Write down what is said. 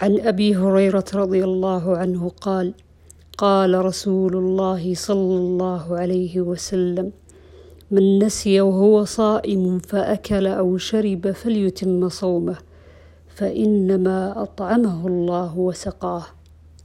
عن أبي هريرة رضي الله عنه قال: قال رسول الله صلى الله عليه وسلم: من نسي وهو صائم فأكل أو شرب فليتم صومه، فإنما أطعمه الله وسقاه.